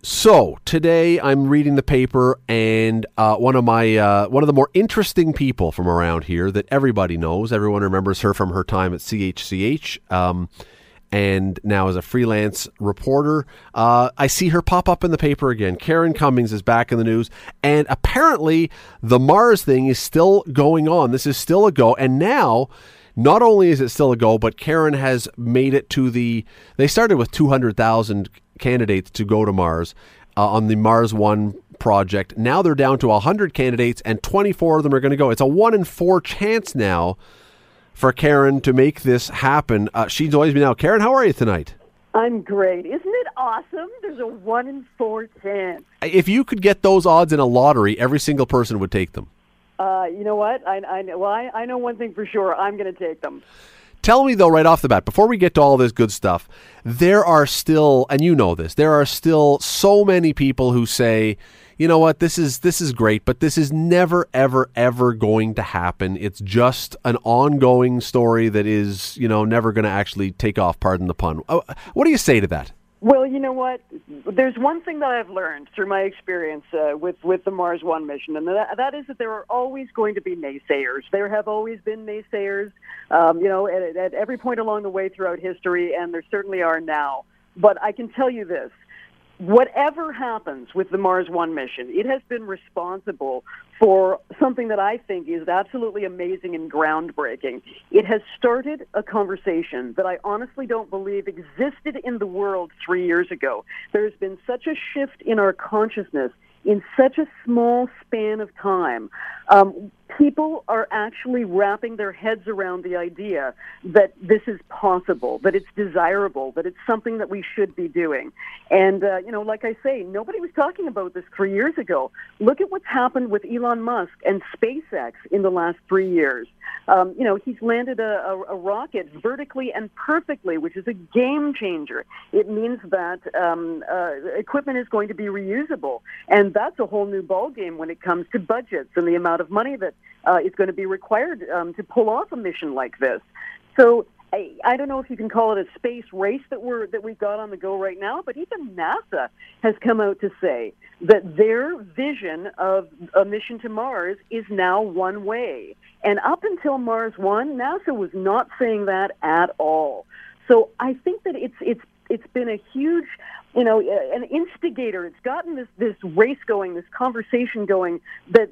So today I'm reading the paper, and one of the more interesting people from around here that everybody knows, everyone remembers her from her time at CHCH, and now as a freelance reporter, I see her pop up in the paper again. Karen Cummings is back in the news, and apparently the Mars thing is still going on. This is still a go, and now. Not only is it still a go, but Karen has made it to the... They started with 200,000 candidates to go to Mars on the Mars One project. Now they're down to 100 candidates, and 24 of them are going to go. It's a 1 in 4 chance now for Karen to make this happen. She joins me now. Karen, how are you tonight? I'm great. Isn't it awesome? There's a 1 in 4 chance. If you could get those odds in a lottery, every single person would take them. You know what? I know one thing for sure. I'm going to take them. Tell me, though, right off the bat, before we get to all this good stuff, there are still, and you know this, there are still so many people who say, you know what, this is great, but this is never, ever, ever going to happen. It's just an ongoing story that is, you know, never going to actually take off, pardon the pun. What do you say to that? Well, you know what? There's one thing that I've learned through my experience with the Mars One mission, and that is that there are always going to be naysayers. There have always been naysayers, at every point along the way throughout history, and there certainly are now. But I can tell you this. Whatever happens with the Mars One mission, it has been responsible for something that I think is absolutely amazing and groundbreaking. It has started a conversation that I honestly don't believe existed in the world 3 years ago. There's been such a shift in our consciousness in such a small span of time. People are actually wrapping their heads around the idea that this is possible, that it's desirable, that it's something that we should be doing. And, like I say, nobody was talking about this 3 years ago. Look at what's happened with Elon Musk and SpaceX in the last 3 years. He's landed a rocket vertically and perfectly, which is a game changer. It means that equipment is going to be reusable. And that's a whole new ballgame when it comes to budgets and the amount of money that is going to be required to pull off a mission like this. So I don't know if you can call it a space race that we've got on the go right now, but even NASA has come out to say that their vision of a mission to Mars is now one way. And up until Mars One, NASA was not saying that at all. So I think that it's been a huge, an instigator. It's gotten this race going, this conversation going that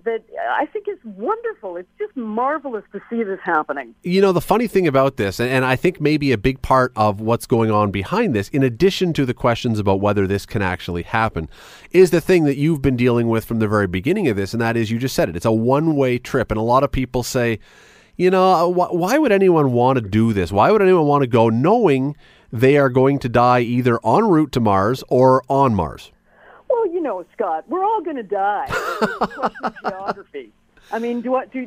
I think is wonderful. It's just marvelous to see this happening. You know, the funny thing about this, and I think maybe a big part of what's going on behind this, in addition to the questions about whether this can actually happen, is the thing that you've been dealing with from the very beginning of this, and that is, you just said it, it's a one-way trip. And a lot of people say, you know, why would anyone want to do this? Why would anyone want to go knowing they are going to die either en route to Mars or on Mars? Well, you know, Scott, we're all going to die. It's a question of geography. I mean, do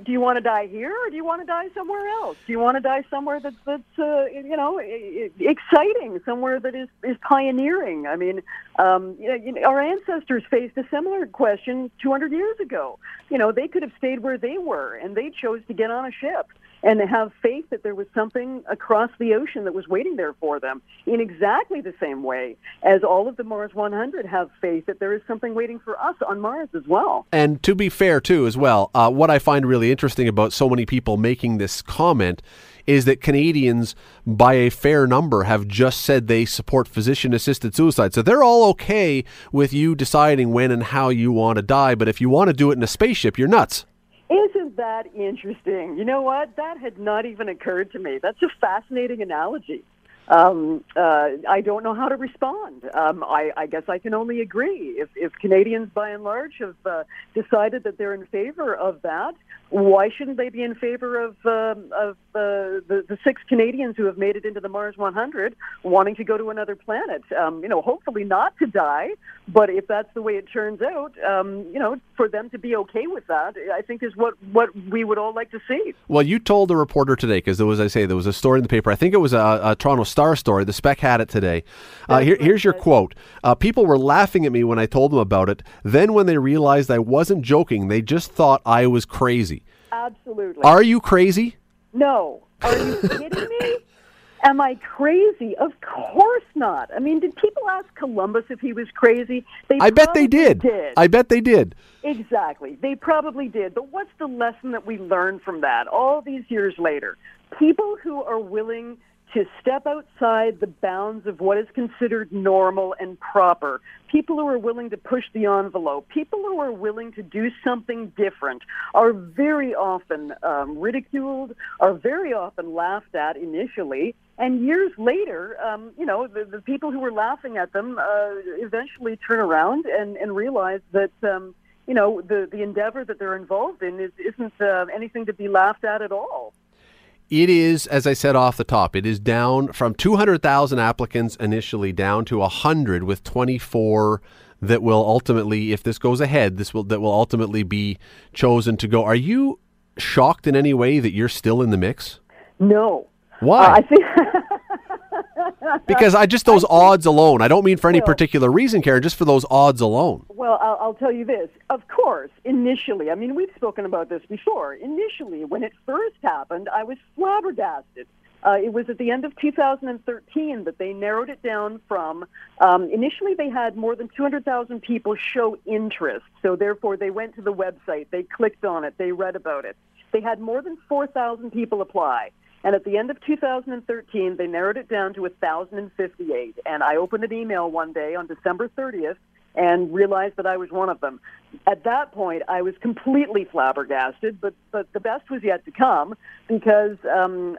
you want to die here, or do you want to die somewhere else? Do you want to die somewhere that's exciting, somewhere that is pioneering? I mean, our ancestors faced a similar question 200 years ago. You know, they could have stayed where they were, and they chose to get on a ship and have faith that there was something across the ocean that was waiting there for them, in exactly the same way as all of the Mars 100 have faith that there is something waiting for us on Mars as well. And to be fair, too, as well, what I find really interesting about so many people making this comment is that Canadians, by a fair number, have just said they support physician-assisted suicide. So they're all okay with you deciding when and how you want to die, but if you want to do it in a spaceship, you're nuts. Isn't that interesting? You know what? That had not even occurred to me. That's a fascinating analogy. I don't know how to respond. I guess I can only agree. If Canadians, by and large, have decided that they're in favor of that, why shouldn't they be in favor of the 6 Canadians who have made it into the Mars 100 wanting to go to another planet? Hopefully not to die, but if that's the way it turns out, for them to be okay with that, I think is what we would all like to see. Well, you told the reporter today, because there was a story in the paper. I think it was a Toronto Star story. The Spec had it today. Here's your quote. People were laughing at me when I told them about it. Then when they realized I wasn't joking, they just thought I was crazy. Absolutely. Are you crazy? No. Are you kidding me? Am I crazy? Of course not. I mean, did people ask Columbus if he was crazy? I bet they did. Exactly. They probably did. But what's the lesson that we learned from that all these years later? People who are willing to step outside the bounds of what is considered normal and proper, people who are willing to push the envelope, people who are willing to do something different are very often ridiculed, are very often laughed at initially, and years later, the people who were laughing at them eventually turn around and realize that the endeavor that they're involved in isn't anything to be laughed at all. It is, as I said off the top, it is down from 200,000 applicants initially down to 100 with 24 that will ultimately, if this goes ahead, that will ultimately be chosen to go. Are you shocked in any way that you're still in the mix? No. Why? I think because odds alone. I don't mean for any particular reason, Karen, just for those odds alone. Well, I'll tell you this. Of course, initially, I mean, we've spoken about this before. Initially, when it first happened, I was flabbergasted. It was at the end of 2013 that they narrowed it down from, initially they had more than 200,000 people show interest. So therefore, they went to the website, they clicked on it, they read about it. They had more than 4,000 people apply. And at the end of 2013, they narrowed it down to 1,058. And I opened an email one day on December 30th and realized that I was one of them. At that point, I was completely flabbergasted, but the best was yet to come because on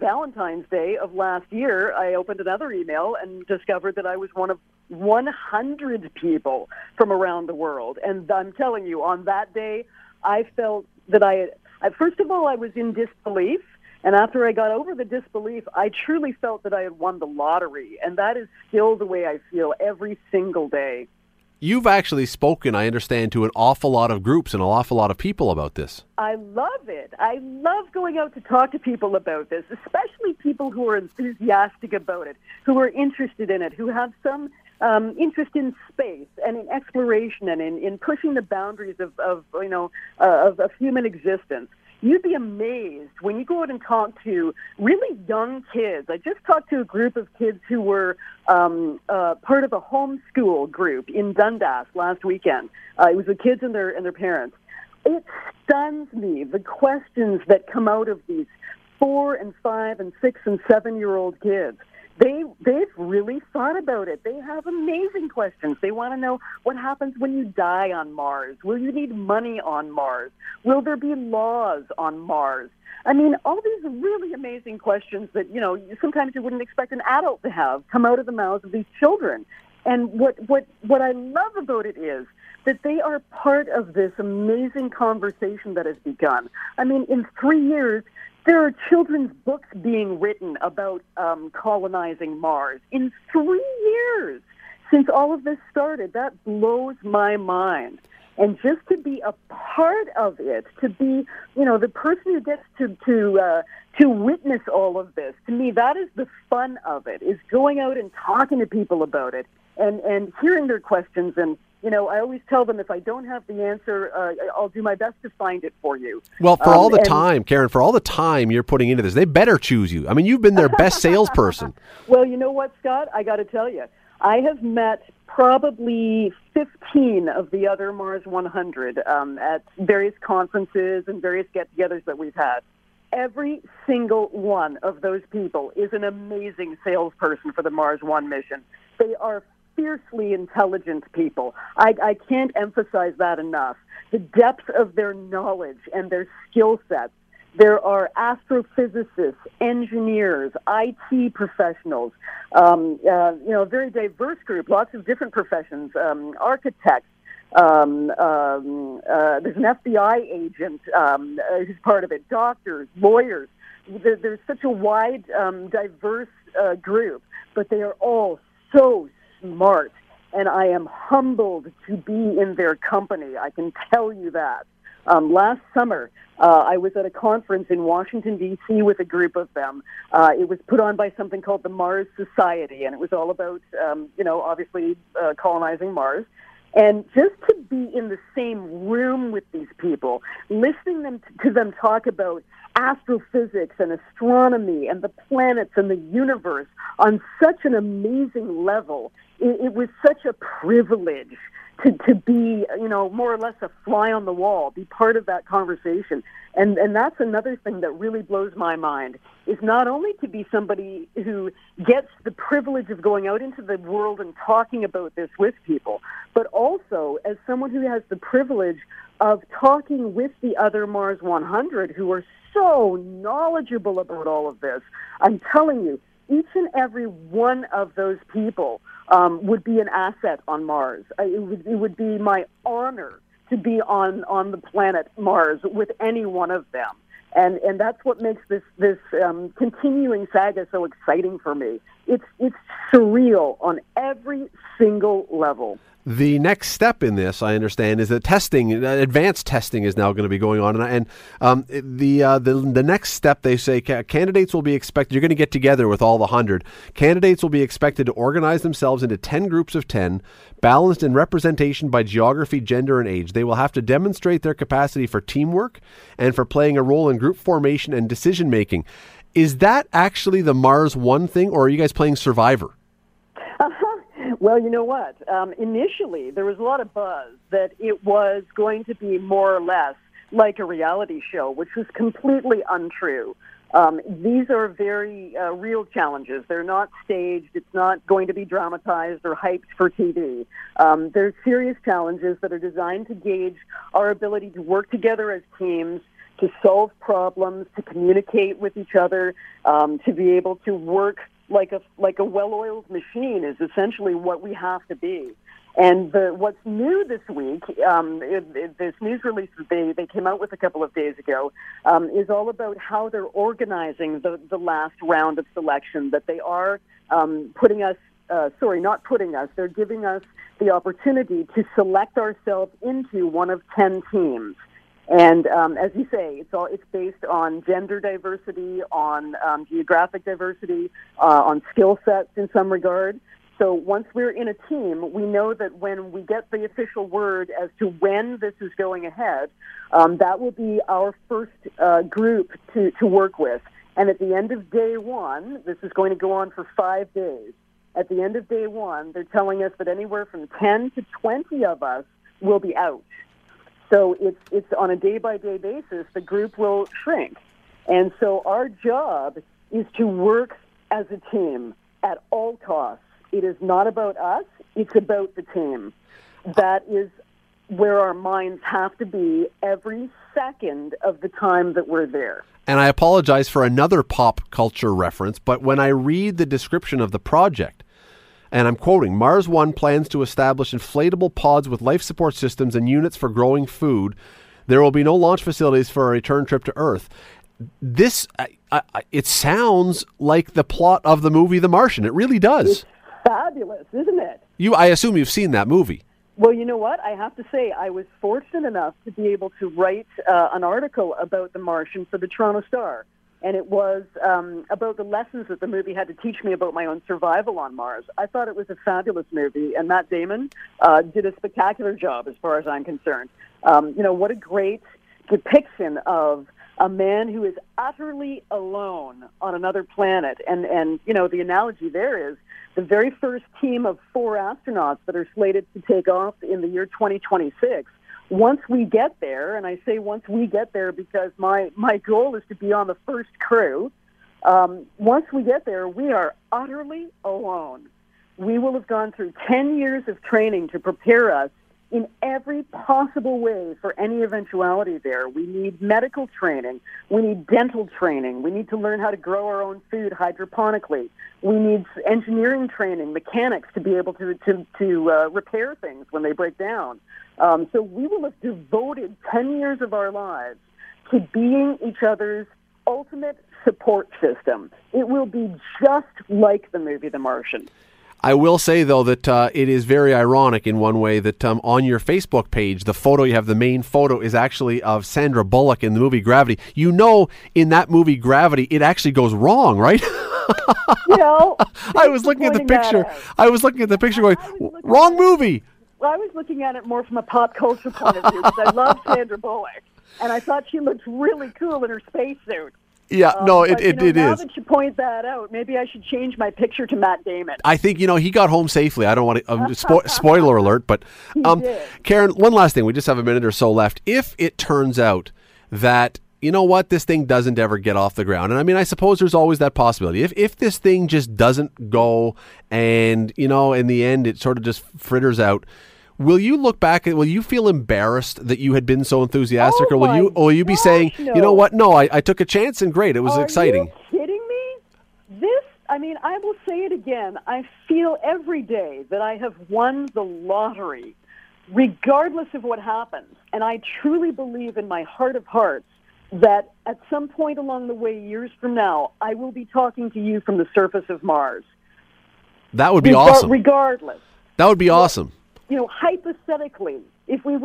Valentine's Day of last year, I opened another email and discovered that I was one of 100 people from around the world. And I'm telling you, on that day, I felt that first of all, I was in disbelief. And after I got over the disbelief, I truly felt that I had won the lottery. And that is still the way I feel every single day. You've actually spoken, I understand, to an awful lot of groups and an awful lot of people about this. I love it. I love going out to talk to people about this, especially people who are enthusiastic about it, who are interested in it, who have some interest in space and in exploration and in pushing the boundaries of human existence. You'd be amazed when you go out and talk to really young kids. I just talked to a group of kids who were part of a homeschool group in Dundas last weekend. It was the kids and their parents. It stuns me, the questions that come out of these 4 and 5 and 6 and 7-year-old kids. They've really thought about it. They have amazing questions. They want to know what happens when you die on Mars. Will you need money on Mars? Will there be laws on Mars? I mean, all these really amazing questions that, you know, sometimes you wouldn't expect an adult to have come out of the mouths of these children. And what I love about it is that they are part of this amazing conversation that has begun. I mean, in 3 years, there are children's books being written about colonizing Mars in 3 years since all of this started. That blows my mind. And just to be a part of it, to be, you know, the person who gets to witness all of this, to me, that is the fun of it, is going out and talking to people about it and hearing their questions. And you know, I always tell them if I don't have the answer, I'll do my best to find it for you. Well, for all the time, Karen, for all the time you're putting into this, they better choose you. I mean, you've been their best salesperson. Well, you know what, Scott? I got to tell you, I have met probably 15 of the other Mars 100 at various conferences and various get-togethers that we've had. Every single one of those people is an amazing salesperson for the Mars One mission. They are fiercely intelligent people. I can't emphasize that enough. The depth of their knowledge and their skill sets. There are astrophysicists, engineers, IT professionals, a very diverse group, lots of different professions, architects. There's an FBI agent who's part of it, doctors, lawyers. There's such a wide, diverse group, but they are all so smart, and I am humbled to be in their company. I can tell you that. Last summer, I was at a conference in Washington, D.C. with a group of them. It was put on by something called the Mars Society, and it was all about, obviously colonizing Mars. And just to be in the same room with these people, listening to them talk about astrophysics and astronomy and the planets and the universe on such an amazing level, it was such a privilege to be, you know, more or less a fly on the wall, be part of that conversation. And that's another thing that really blows my mind, is not only to be somebody who gets the privilege of going out into the world and talking about this with people, but also as someone who has the privilege of talking with the other Mars 100 who are so knowledgeable about all of this. I'm telling you, each and every one of those people would be an asset on Mars. It would be my honor to be on the planet Mars with any one of them. And that's what makes this continuing saga so exciting for me. It's surreal on every single level. The next step in this, I understand, is that testing, advanced testing, is now going to be going on. And the next step, they say, candidates will be expected. You're going to get together with all the 100. Candidates will be expected to organize themselves into 10 groups of 10, balanced in representation by geography, gender, and age. They will have to demonstrate their capacity for teamwork and for playing a role in group formation and decision making. Is that actually the Mars One thing, or are you guys playing Survivor? Well, you know what? Initially, there was a lot of buzz that it was going to be more or less like a reality show, which was completely untrue. These are very real challenges. They're not staged. It's not going to be dramatized or hyped for TV. They're serious challenges that are designed to gauge our ability to work together as teams, to solve problems, to communicate with each other, to be able to work like a well-oiled machine is essentially what we have to be. And what's new this week, this news release that they came out with a couple of days ago, is all about how they're organizing the last round of selection, that they are they're giving us the opportunity to select ourselves into one of 10 teams. And as you say, it's based on gender diversity, on geographic diversity, on skill sets in some regard. So once we're in a team, we know that when we get the official word as to when this is going ahead, that will be our first group to work with. And at the end of day one, this is going to go on for 5 days. At the end of day one, they're telling us that anywhere from 10 to 20 of us will be out. So it's on a day-by-day basis, the group will shrink. And so our job is to work as a team at all costs. It is not about us. It's about the team. That is where our minds have to be every second of the time that we're there. And I apologize for another pop culture reference, but when I read the description of the project, and I'm quoting, Mars One plans to establish inflatable pods with life support systems and units for growing food. There will be no launch facilities for a return trip to Earth. This, it sounds like the plot of the movie The Martian. It really does. It's fabulous, isn't it? I assume you've seen that movie. Well, you know what? I have to say, I was fortunate enough to be able to write an article about The Martian for the Toronto Star. And it was about the lessons that the movie had to teach me about my own survival on Mars. I thought it was a fabulous movie, and Matt Damon did a spectacular job as far as I'm concerned. What a great depiction of a man who is utterly alone on another planet. And the analogy there is the very first team of 4 astronauts that are slated to take off in the year 2026. Once we get there, and I say once we get there because my goal is to be on the first crew, once we get there, we are utterly alone. We will have gone through 10 years of training to prepare us in every possible way for any eventuality there. We need medical training. We need dental training. We need to learn how to grow our own food hydroponically. We need engineering training, mechanics to be able to repair things when they break down. So we will have devoted 10 years of our lives to being each other's ultimate support system. It will be just like the movie The Martian. I will say, though, that it is very ironic in one way that on your Facebook page, the photo you have, the main photo, is actually of Sandra Bullock in the movie Gravity. You know, in that movie Gravity, it actually goes wrong, right? I was looking at the picture going, wrong movie. Well, I was looking at it more from a pop culture point of view, because I love Sandra Bullock, and I thought she looked really cool in her spacesuit. Yeah, no, it is. Now that you point that out, maybe I should change my picture to Matt Damon. I think, he got home safely. I don't want to... spoiler alert, but... Karen, one last thing. We just have a minute or so left. If it turns out that, this thing doesn't ever get off the ground, and I suppose there's always that possibility. If this thing just doesn't go and, in the end it sort of just fritters out... Will you look back? Will you feel embarrassed that you had been so enthusiastic, or will you? Or will you be saying, no. You know what? No, I took a chance, and great, it was exciting. Are you kidding me? I will say it again. I feel every day that I have won the lottery, regardless of what happens. And I truly believe in my heart of hearts that at some point along the way, years from now, I will be talking to you from the surface of Mars. That would be awesome. Regardless. That would be awesome. Hypothetically, if we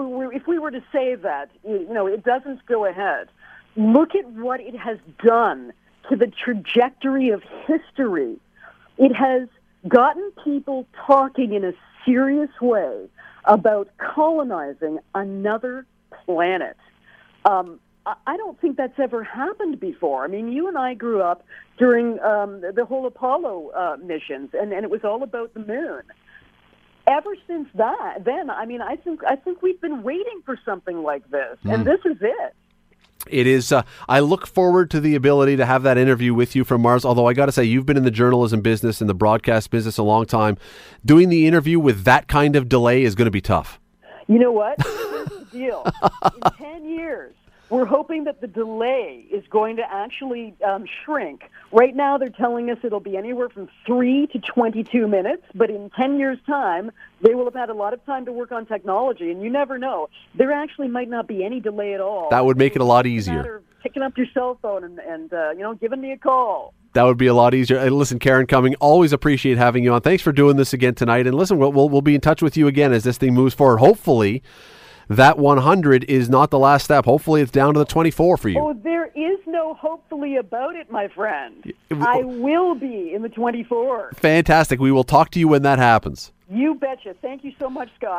were to say that, it doesn't go ahead, look at what it has done to the trajectory of history. It has gotten people talking in a serious way about colonizing another planet. I don't think that's ever happened before. You and I grew up during the whole Apollo missions, and it was all about the moon. Ever since then, I think we've been waiting for something like this, and this is it. It is. I look forward to the ability to have that interview with you from Mars. Although I got to say, you've been in the journalism business and the broadcast business a long time. Doing the interview with that kind of delay is going to be tough. You know what? Here's the deal. In 10 years, we're hoping that the delay is going to actually shrink. Right now, they're telling us it'll be anywhere from 3 to 22 minutes, but in 10 years' time, they will have had a lot of time to work on technology, and you never know. There actually might not be any delay at all. That would make it a lot easier. Picking up your cell phone and giving me a call. That would be a lot easier. And listen, Karen Cumming, always appreciate having you on. Thanks for doing this again tonight. And listen, we'll be in touch with you again as this thing moves forward. Hopefully... that 100 is not the last step. Hopefully it's down to the 24 for you. Oh, there is no hopefully about it, my friend. I will be in the 24. Fantastic. We will talk to you when that happens. You betcha. Thank you so much, Scott.